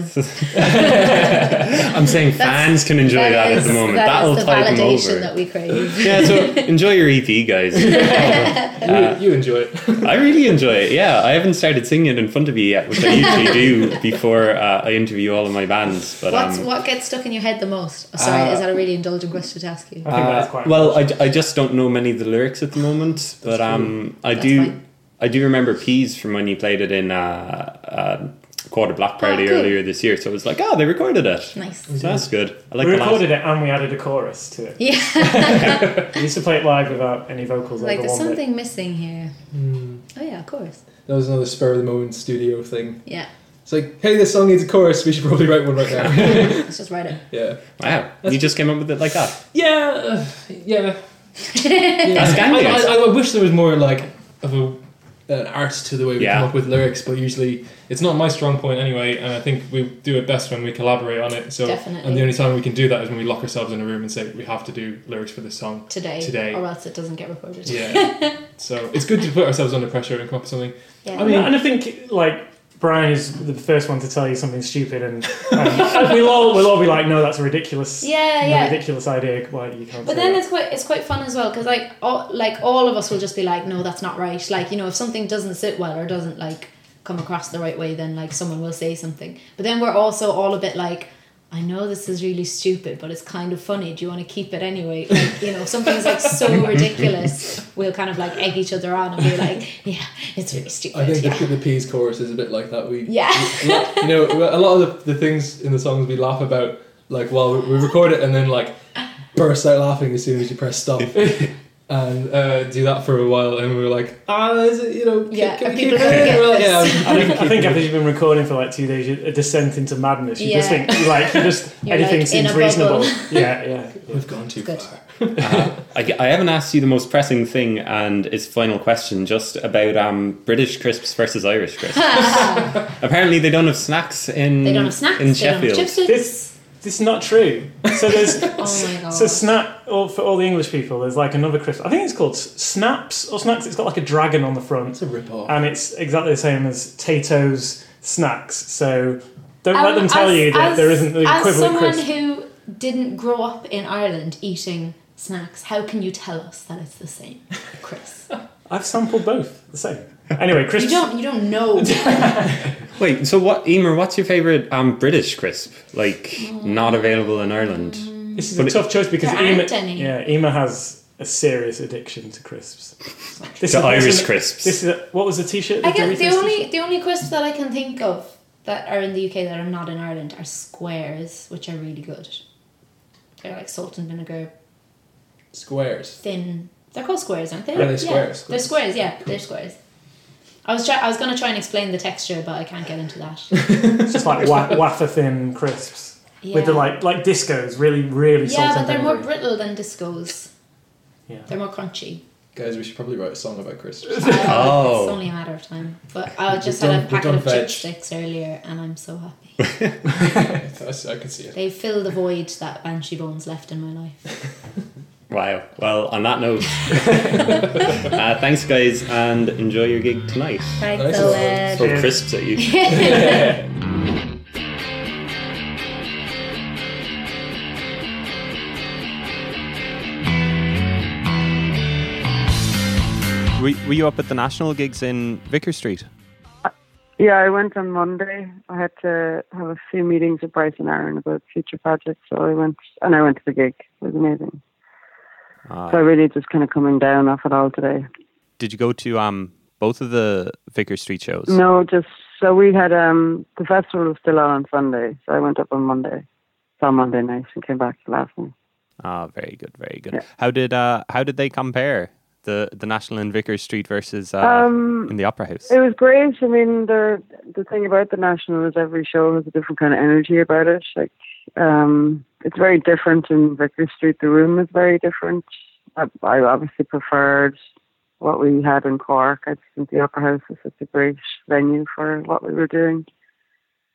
I'm saying fans That's, can enjoy that, that is, at the moment. That That'll is the type validation over. That we crave. Yeah, so enjoy your E P, guys. uh, you, you enjoy it. I really enjoy it, yeah. I haven't started singing it in front of you yet, which I usually do before uh, I interview all of my bands. But What's, um, What gets stuck in your head the most? Oh, sorry, uh, is that a really indulgent question to ask you? I think uh, that's quite well, I, I just don't know many of the lyrics at the moment, but um, I that's do fine. I do remember Peas from when you played it in uh, uh, Quarter Black Party oh, earlier this year, so it was like, oh, they recorded it. Nice. So that's good. I like we the recorded last... it and we added a chorus to it. Yeah. We used to play it live without any vocals. Like, there's something bit. missing here. Mm. Oh yeah, of course. That was another spur of the moment studio thing. Yeah. It's like, hey, this song needs a chorus, we should probably write one right now. Let's just write it. Yeah. Wow. That's you just came up with it like that? Yeah. Uh, yeah. yeah. That's Ganglions. I, I, I wish there was more, like, of a, an art to the way we yeah. come up with lyrics, but usually it's not my strong point anyway, and I think we do it best when we collaborate on it. So, Definitely. And the only time we can do that is when we lock ourselves in a room and say, we have to do lyrics for this song. Today. Today. Or else it doesn't get recorded. Yeah. So it's good to put ourselves under pressure and come up with something. Yeah. I mean, and I think, like... Brian is the first one to tell you something stupid, and um, we'll all we'll all be like, "No, that's a ridiculous, yeah, yeah, ridiculous idea." Why you can't? But then that. it's quite it's quite fun as well, because like all, like all of us will just be like, "No, that's not right." Like, you know, if something doesn't sit well or doesn't like come across the right way, then like someone will say something. But then we're also all a bit like, I know this is really stupid, but it's kind of funny. Do you want to keep it anyway? Like, you know, something's like so ridiculous, we'll kind of like egg each other on and be like, yeah, it's really stupid. I think yeah. the, the Peas chorus is a bit like that. We, yeah. we You know, a lot of the, the things in the songs we laugh about, like, while we record it and then like burst out laughing as soon as you press stop. and uh, do that for a while, and we were like, ah, oh, is it, you know, yeah, can, can we keep it? Like, yeah, I think, I think after you've been recording for like two days, a descent into madness. You yeah. just think, like, you just You're anything like seems reasonable. yeah, yeah, we've gone too Good. far. uh, I, I haven't asked you the most pressing thing, and it's final question, just about um, British crisps versus Irish crisps. Apparently, they don't have snacks in. They don't have snacks in Sheffield. It's not true. So there's oh my God. So snap or for all the English people, there's like another crisp. I think it's called Snaps or Snacks. It's got like a dragon on the front. It's a rip-off. And it's exactly the same as Tato's Snacks. So don't um, let them tell as, you that as, there isn't the equivalent. As someone crisp. Who didn't grow up in Ireland eating snacks, how can you tell us that it's the same, Chris? I've sampled both the same. Anyway, crisps. You don't. You don't know. Wait. So what, Emer? What's your favourite um, British crisp? Like oh. not available in Ireland. This is but a tough choice because Emer. Yeah, Emer has a serious addiction to crisps. This to is, Irish this is, crisps. This is a, what was the T-shirt? I guess the only t-shirt? the only crisps that I can think of that are in the U K that are not in Ireland are squares, which are really good. They're like salt and vinegar. Squares. Thin. They're called squares, aren't they? Are they squares? Yeah. They're squares. Yeah, cool. They're squares. I was try- I was going to try and explain the texture, but I can't get into that. It's just like wa- wafer thin crisps yeah. with the like like discos, really really salty. Yeah, but they're more brittle than discos. Yeah, they're more crunchy. Guys, we should probably write a song about crisps. I, oh, it's only a matter of time. But I just done, had a packet of veg. chipsticks earlier, and I'm so happy. I can see it. They fill the void that Banshee Bones left in my life. Wow. Well, on that note, uh, thanks, guys, and enjoy your gig tonight. Thanks, Owen. Throw crisps at you. Were you up at the National gigs in Vicar Street? Yeah, I went on Monday. I had to have a few meetings with Bryce and Aaron about future projects, so I went, and I went to the gig. It was amazing. Uh, so really just kind of coming down off it all today. Did you go to um, both of the Vicar Street shows? No, just, so we had, um, the festival was still on on Sunday, so I went up on Monday, saw Monday night and came back to last night. Ah, very good, very good. Yeah. How did uh, how did they compare, the, the National and Vicar Street versus uh, um, in the Opera House? It was great. I mean, the the thing about the National is every show has a different kind of energy about it, like, um... it's very different in Vicar Street. The room is very different. I, I obviously preferred what we had in Cork. I just think the Opera House is such a great venue for what we were doing.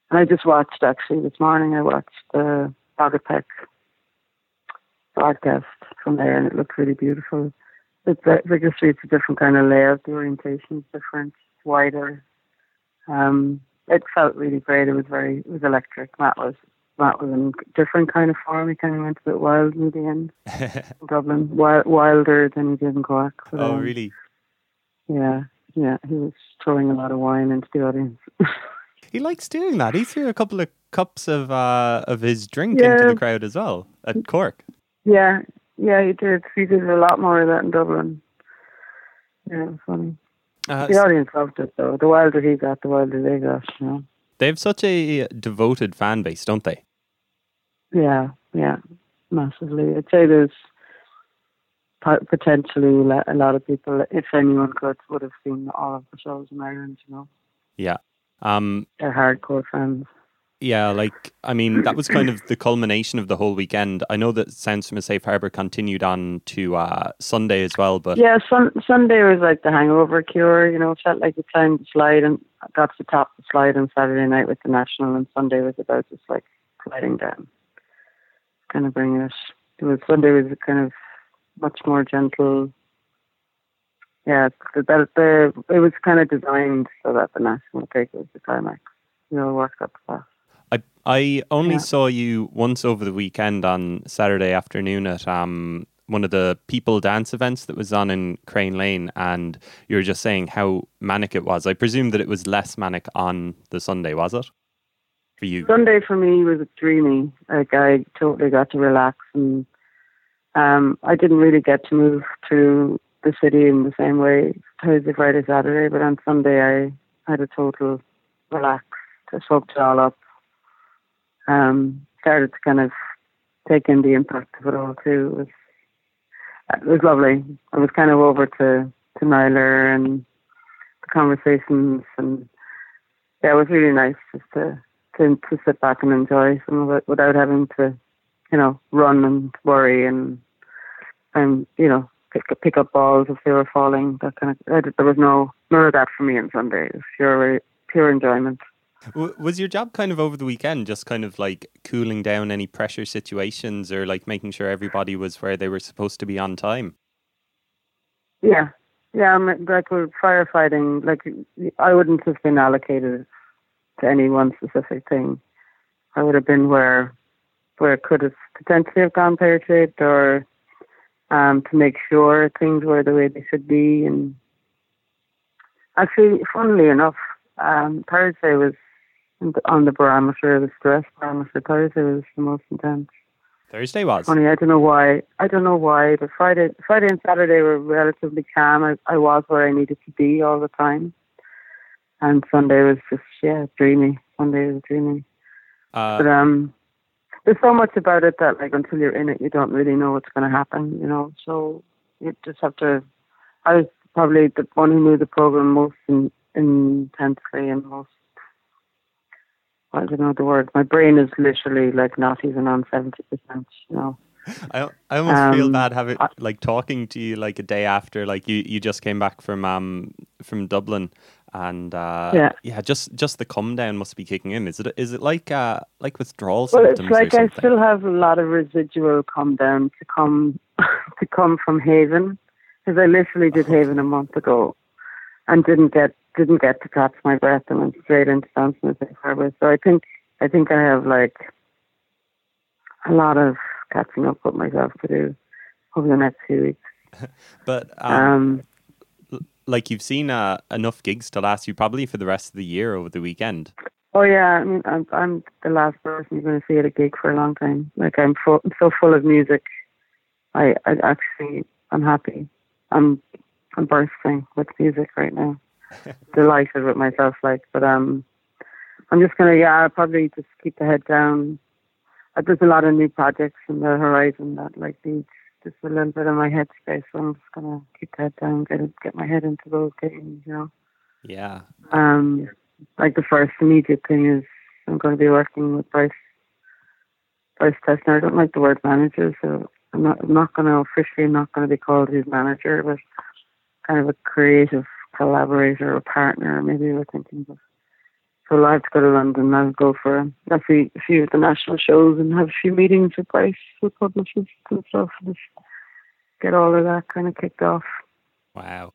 And I just watched, actually, this morning, I watched the Bogopec broadcast from there, and it looked really beautiful. But Vicar Street's a different kind of layout. The orientation's different. It's wider. Um, it felt really great. It was very, it was electric. That was That was a different kind of form. He kind of went a bit wild in the end. In Dublin, wild, wilder than he did in Cork. So, oh, really? Yeah, yeah. He was throwing a lot of wine into the audience. He likes doing that. He threw a couple of cups of uh, of his drink yeah. into the crowd as well at Cork. Yeah, yeah, he did. He did a lot more of that in Dublin. Yeah, it was funny. Uh, the audience loved it, though. The wilder he got, the wilder they got, you know. They have such a devoted fan base, don't they? Yeah, yeah, massively. I'd say there's potentially a lot of people, if anyone could, would have seen all of the shows in Ireland, you know? Yeah. Um, They're hardcore fans. Yeah, like, I mean, that was kind of the culmination of the whole weekend. I know that Sounds from a Safe Harbour continued on to uh, Sunday as well, but... Yeah, sun- Sunday was like the hangover cure, you know, it felt like you climbed the slide and got to the top of the slide on Saturday night with the National, and Sunday was about just like sliding down. Kind of bringing it... It was, Sunday was kind of much more gentle. Yeah, the, the, the, it was kind of designed so that the National take was the climax. You know, it worked up fast. I I only yeah. saw you once over the weekend on Saturday afternoon at um one of the People Dance events that was on in Crane Lane, and you were just saying how manic it was. I presume that it was less manic on the Sunday, was it? For you? Sunday for me was dreamy. Like I totally got to relax, and um I didn't really get to move through the city in the same way Thursday, Friday, Saturday, but on Sunday I had a total relax. I soaked it all up. Um, started to kind of take in the impact of it all too. It was, it was lovely. I was kind of over to, to Nyler and the conversations, and yeah, it was really nice just to, to, to sit back and enjoy some of it without having to, you know, run and worry and, and you know, pick, pick up balls if they were falling. That kind of, I did, there was no, none of that for me on Sunday. It was pure, pure enjoyment. Was your job kind of over the weekend just kind of like cooling down any pressure situations, or like making sure everybody was where they were supposed to be on time? Yeah. Yeah, like we're firefighting, like I wouldn't have been allocated to any one specific thing. I would have been where where it could have potentially have gone pear-shaped, or um, to make sure things were the way they should be. And actually, funnily enough, um, Thursday was on the barometer, the stress barometer. Thursday was the most intense. Thursday was. Funny, I don't know why. I don't know why, but Friday, Friday and Saturday were relatively calm. I, I was where I needed to be all the time, and Sunday was just yeah, dreamy. Sunday was dreamy. Uh, but um, there's so much about it that like until you're in it, you don't really know what's going to happen, you know. So you just have to. I was probably the one who knew the program most in, intensely and most. I don't know the word. My brain is literally like not even on seventy percent, you know. I, I almost um, feel bad having like talking to you like a day after, like you, you just came back from um from Dublin, and uh, yeah, yeah just, just the calm down must be kicking in. Is it is it like uh like withdrawal well, symptoms? It's like or something? I still have a lot of residual calm down to come to come from Haven, because I literally did oh. Haven a month ago and didn't get. didn't get to catch my breath and went straight into Sounds from a Safe Harbour. So I think I think I have like a lot of catching up with myself to do over the next few weeks. But um, um, like you've seen uh, enough gigs to last you probably for the rest of the year over the weekend. Oh yeah, I mean I'm, I'm the last person you're going to see at a gig for a long time. Like I'm, full, I'm so full of music. I, I actually I'm happy. I'm I'm bursting with music right now. Delighted with myself, like, but um, I'm just gonna, yeah, I'll probably just keep the head down. There's a lot of new projects in the horizon that like needs just a little bit of my head space. So I'm just gonna keep the head down, get get my head into those things, you know. Yeah. Um, like the first immediate thing is I'm going to be working with Bryce Bryce Dessner. I don't like the word manager, so I'm not I'm not gonna officially not gonna be called his manager, but kind of a creative collaborator or partner, maybe we're thinking of. So I have to go to London. I'll go for a few, a few of the national shows and have a few meetings with Bryce, with publishers and stuff, and just get all of that kind of kicked off. Wow.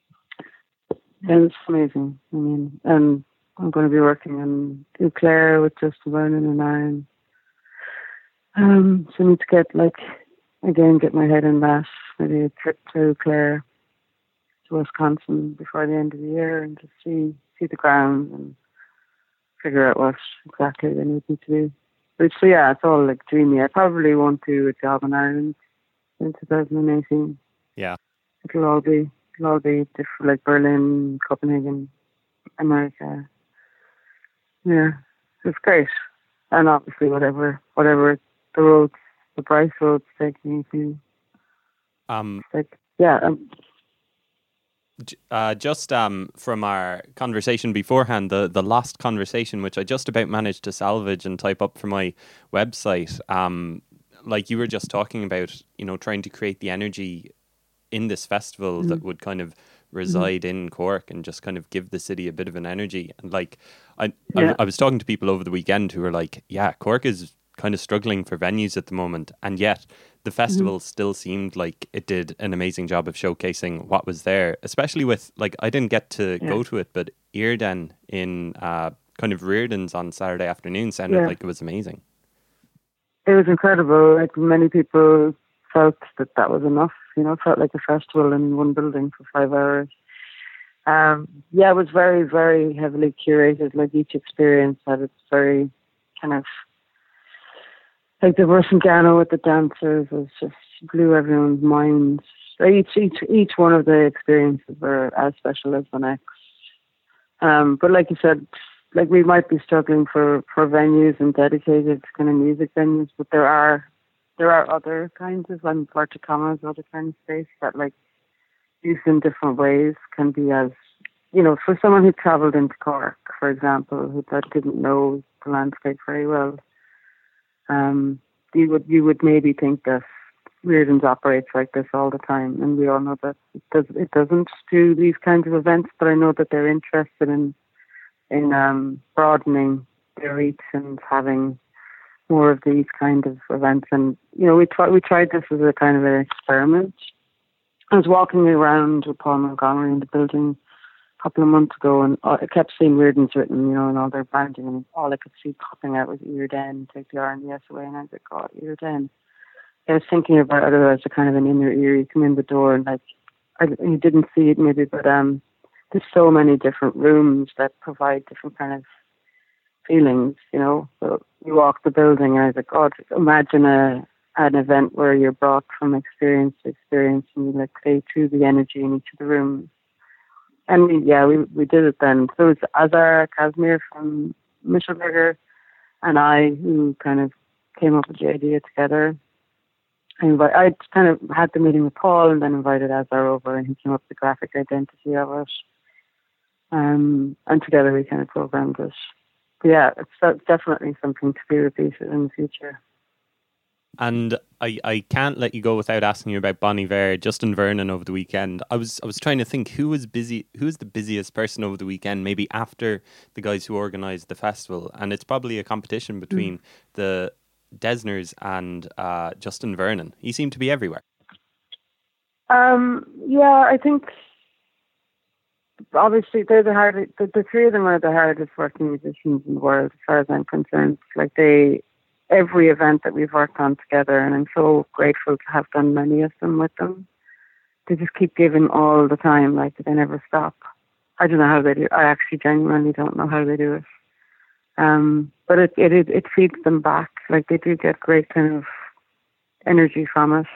And it's amazing. I mean, and I'm going to be working on Eau Claire with Justin Vernon and I. And, um, so I need to get, like, again, get my head in that. Maybe a trip to Eau Claire, to Wisconsin before the end of the year, and to see see the ground and figure out what exactly they need me to do. But so yeah, it's all like dreamy. I probably won't do a job in Ireland in twenty eighteen. Yeah, it'll all be it'll all be different, like Berlin, Copenhagen, America. Yeah, it's great, and obviously whatever whatever the roads, the Bryce roads take me to. Um, it's like yeah. Um, Uh, just um, from our conversation beforehand, the, the last conversation, which I just about managed to salvage and type up for my website, um, like you were just talking about, you know, trying to create the energy in this festival mm-hmm. that would kind of reside mm-hmm. in Cork and just kind of give the city a bit of an energy. And like, I, yeah. I, I was talking to people over the weekend who were like, yeah, Cork is kind of struggling for venues at the moment, and yet the festival mm-hmm. still seemed like it did an amazing job of showcasing what was there, especially with like I didn't get to yeah. go to it, but Eardon in uh, kind of Reardon's on Saturday afternoon sounded yeah. like it was amazing. It was incredible. Like many people felt that that was enough, you know, felt like a festival in one building for five hours. Um, yeah, it was very, very heavily curated. Like each experience had its very kind of. Like the Russian piano with the dancers was just blew everyone's minds. Each each each one of the experiences were as special as the next. Um, but like you said, like we might be struggling for, for venues and dedicated kind of music venues, but there are there are other kinds of, and verticamas, other kinds of space that, like, used in different ways can be as, you know, for someone who travelled into Cork, for example, who that didn't know the landscape very well, um, you would you would maybe think that Reardon's operates like this all the time, and we all know that it, does, it doesn't do these kinds of events, but I know that they're interested in in um, broadening their reach and having more of these kind of events. And, you know, we, try, we tried this as a kind of an experiment. I was walking around with Paul Montgomery in the building a couple of months ago, and I kept seeing Reardon's written, you know, and all their branding, and all I could see popping out was Earden, take the R and the S away, and I was like, God, Earden. I was thinking about it as a kind of an inner ear. You come in the door and, like, I, you didn't see it maybe, but um, there's so many different rooms that provide different kind of feelings, you know. So you walk the building and I was like, God, imagine a an event where you're brought from experience to experience and you, like, play through the energy in each of the rooms. And we, yeah, we we did it then. So it's Azar Kazmir from Michelberger and I who kind of came up with the idea together. I invite, I kind of had the meeting with Paul and then invited Azar over and he came up with the graphic identity of it. Um, and together we kind of programmed it. But yeah, it's definitely something to be repeated in the future. And I, I can't let you go without asking you about Bon Iver, Justin Vernon over the weekend. I was I was trying to think who was busy, who was the busiest person over the weekend, maybe after the guys who organised the festival. And it's probably a competition between mm. the Dessners and uh, Justin Vernon. He seemed to be everywhere. Um, yeah, I think obviously they're the hardest. The, the three of them are the hardest working musicians in the world, as far as I'm concerned. Like they. Every event that we've worked on together, and I'm so grateful to have done many of them with them. They just keep giving all the time, like they never stop. I don't know how they do it. I actually genuinely don't know how they do it. Um, but it, it it it feeds them back. Like they do get great kind of energy from it.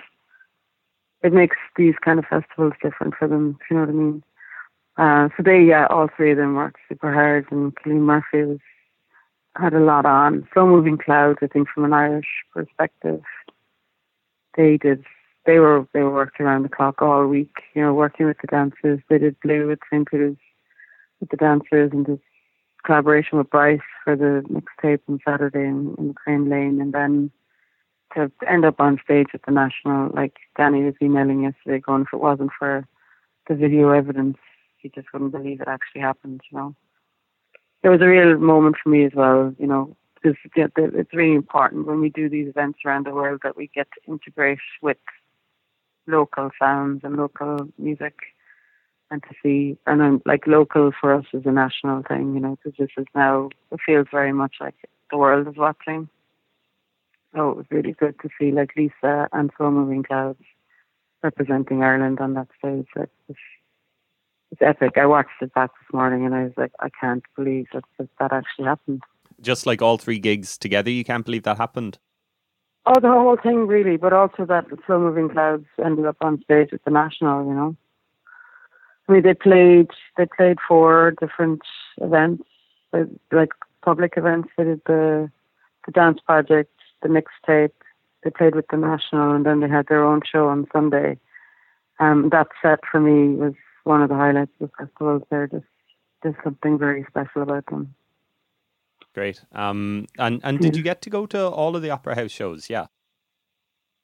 It makes these kind of festivals different for them, if you know what I mean. Uh, so they, yeah, all three of them worked super hard, and Killeen Murphy was had a lot on. Slow Moving Clouds, I think, from an Irish perspective, they did. They were they were working around the clock all week, you know, working with the dancers. They did Blue at Saint Peter's with the dancers, and did collaboration with Bryce for the mixtape on Saturday in, in Crane Lane, and then to end up on stage at the National. Like Danny was emailing yesterday, going, if it wasn't for the video evidence, he just wouldn't believe it actually happened, you know. It was a real moment for me as well, you know, because it's really important when we do these events around the world that we get to integrate with local sounds and local music, and to see, and I'm, like, local for us is a national thing, you know, because this is now, it feels very much like the world is watching. So it was really good to see, like, Lisa and Slow Moving Clouds representing Ireland on that stage. Like, it's epic. I watched it back this morning and I was like, I can't believe that that actually happened. Just like all three gigs together, you can't believe that happened? Oh, the whole thing, really. But also that Slow Moving Clouds ended up on stage at the National, you know. I mean, they played, they played four different events, like public events. They did the, the dance project, the mixtape. They played with the National and then they had their own show on Sunday. Um, that set for me was one of the highlights of the festivals. There just there's something very special about them. Great. Um, and and did yeah. you get to go to all of the Opera House shows? Yeah,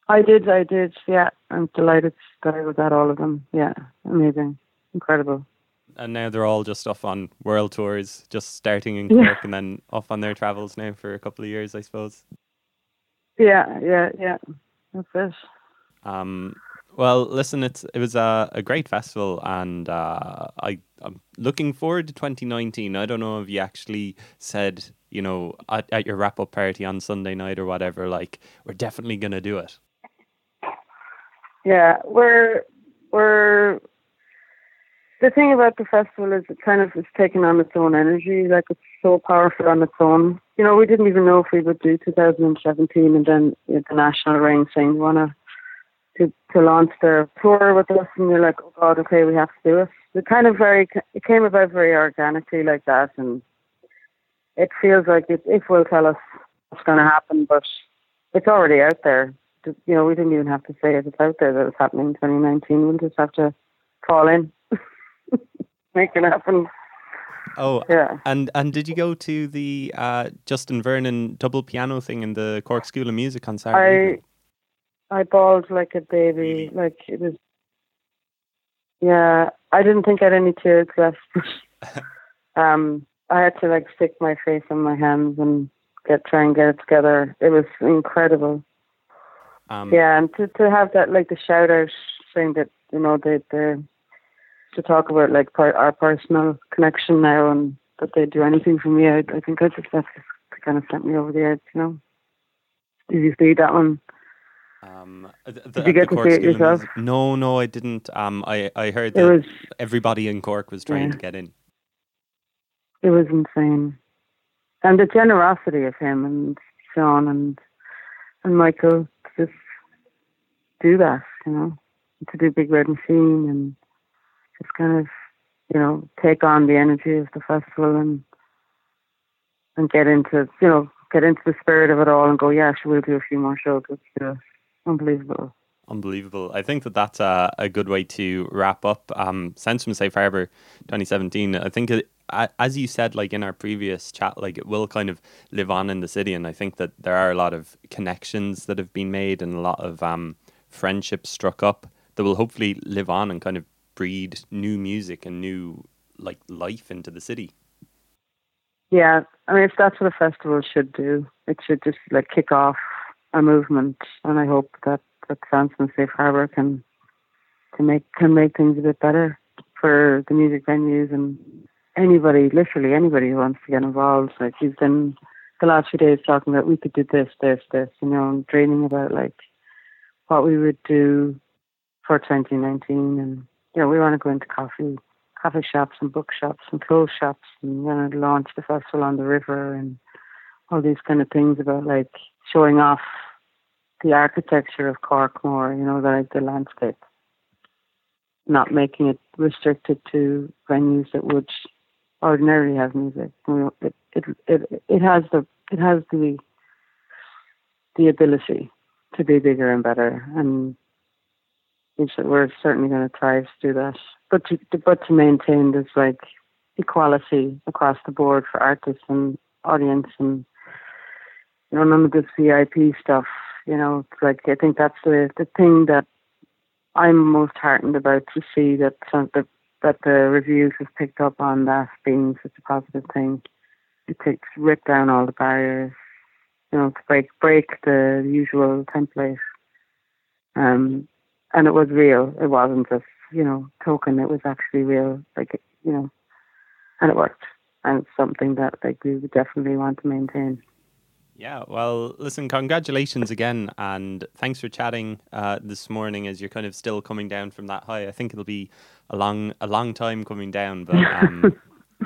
I did. I did. Yeah, I'm delighted that I was at all of them. Yeah, amazing, incredible. And now they're all just off on world tours, just starting in Cork yeah. and then off on their travels now for a couple of years, I suppose. Yeah, yeah, yeah. That's it. Um. Well, listen, it's it was a, a great festival and uh, I, I'm looking forward to twenty nineteen. I don't know if you actually said, you know, at, at your wrap-up party on Sunday night or whatever, like, we're definitely going to do it. Yeah, we're, we're... The thing about the festival is it kind of is taking on its own energy. Like, it's so powerful on its own. You know, we didn't even know if we would do two thousand seventeen and then, you know, the National rang saying, we want to... To, to launch their tour with us, and you're like, oh God, okay, we have to do it. It kind of very, it came about very organically like that, and it feels like it, it will tell us what's going to happen, but it's already out there. to, you know, we didn't even have to say it was out there that was happening in twenty nineteen. We'll just have to call in, make it happen. Oh, yeah. And and did you go to the uh, Justin Vernon double piano thing in the Cork School of Music on Saturday? I, I bawled like a baby. Like it was. Yeah, I didn't think I had any tears left. um, I had to like stick my face in my hands and get try and get it together. It was incredible. Um, yeah, and to to have that like the shout out thing that you know they they're. to talk about like our personal connection now and that they'd do anything for me, I, I think I just, that's just kind of sent me over the edge, you know. Did you see that one? Um, the, Did you get to see it yourself? Music? No, no, I didn't. Um, I, I heard that was, everybody in Cork was trying yeah. to get in. It was insane. And the generosity of him and Sean and and Michael to just do that, you know, to do Big Red Machine and just kind of, you know, take on the energy of the festival and and get into, you know, get into the spirit of it all and go, yeah, sure, we'll do a few more shows. It's uh, unbelievable. Unbelievable. I think that that's a, a good way to wrap up um, Sounds from a Safe Harbour twenty seventeen. I think, it, as you said, like in our previous chat, like it will kind of live on in the city. And I think that there are a lot of connections that have been made and a lot of um, friendships struck up that will hopefully live on and kind of breed new music and new like life into the city. Yeah, I mean, if that's what a festival should do, it should just like kick off a movement, and I hope that that Sounds from a Safe Harbour can can make can make things a bit better for the music venues and anybody, literally anybody who wants to get involved. Like you've been the last few days talking about we could do this, this, this, you know, and dreaming about like what we would do for twenty nineteen and. Yeah, you know, we want to go into coffee, coffee shops and bookshops and clothes shops and you know, launch the festival on the river and all these kind of things about like showing off the architecture of Cork more, you know, like the landscape. Not making it restricted to venues that would ordinarily have music. You know, it, it it it has the it has the the ability to be bigger and better and. We're certainly going to try to do that, but to but to maintain this like equality across the board for artists and audience, and you know none of this V I P stuff. You know, it's like I think that's the the thing that I'm most heartened about to see that some, that that the reviews have picked up on that being such a positive thing. It takes rip down all the barriers, you know, to break break the usual template. Um. And it was real. It wasn't just, you know, token. It was actually real, like, you know, and it worked. And it's something that, like, we would definitely want to maintain. Yeah, well, listen, congratulations again. And thanks for chatting uh, this morning as you're kind of still coming down from that high. I think it'll be a long a long time coming down, but, um,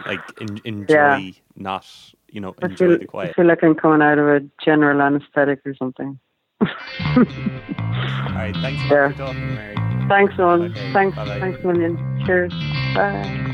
like, in, enjoy yeah. not, you know, enjoy feel, the quiet. I feel like I'm coming out of a general anaesthetic or something. All right, thanks for yeah. talking, Mary. Thanks, Owen. Okay, thanks, bye-bye. Thanks, William. Cheers. Bye.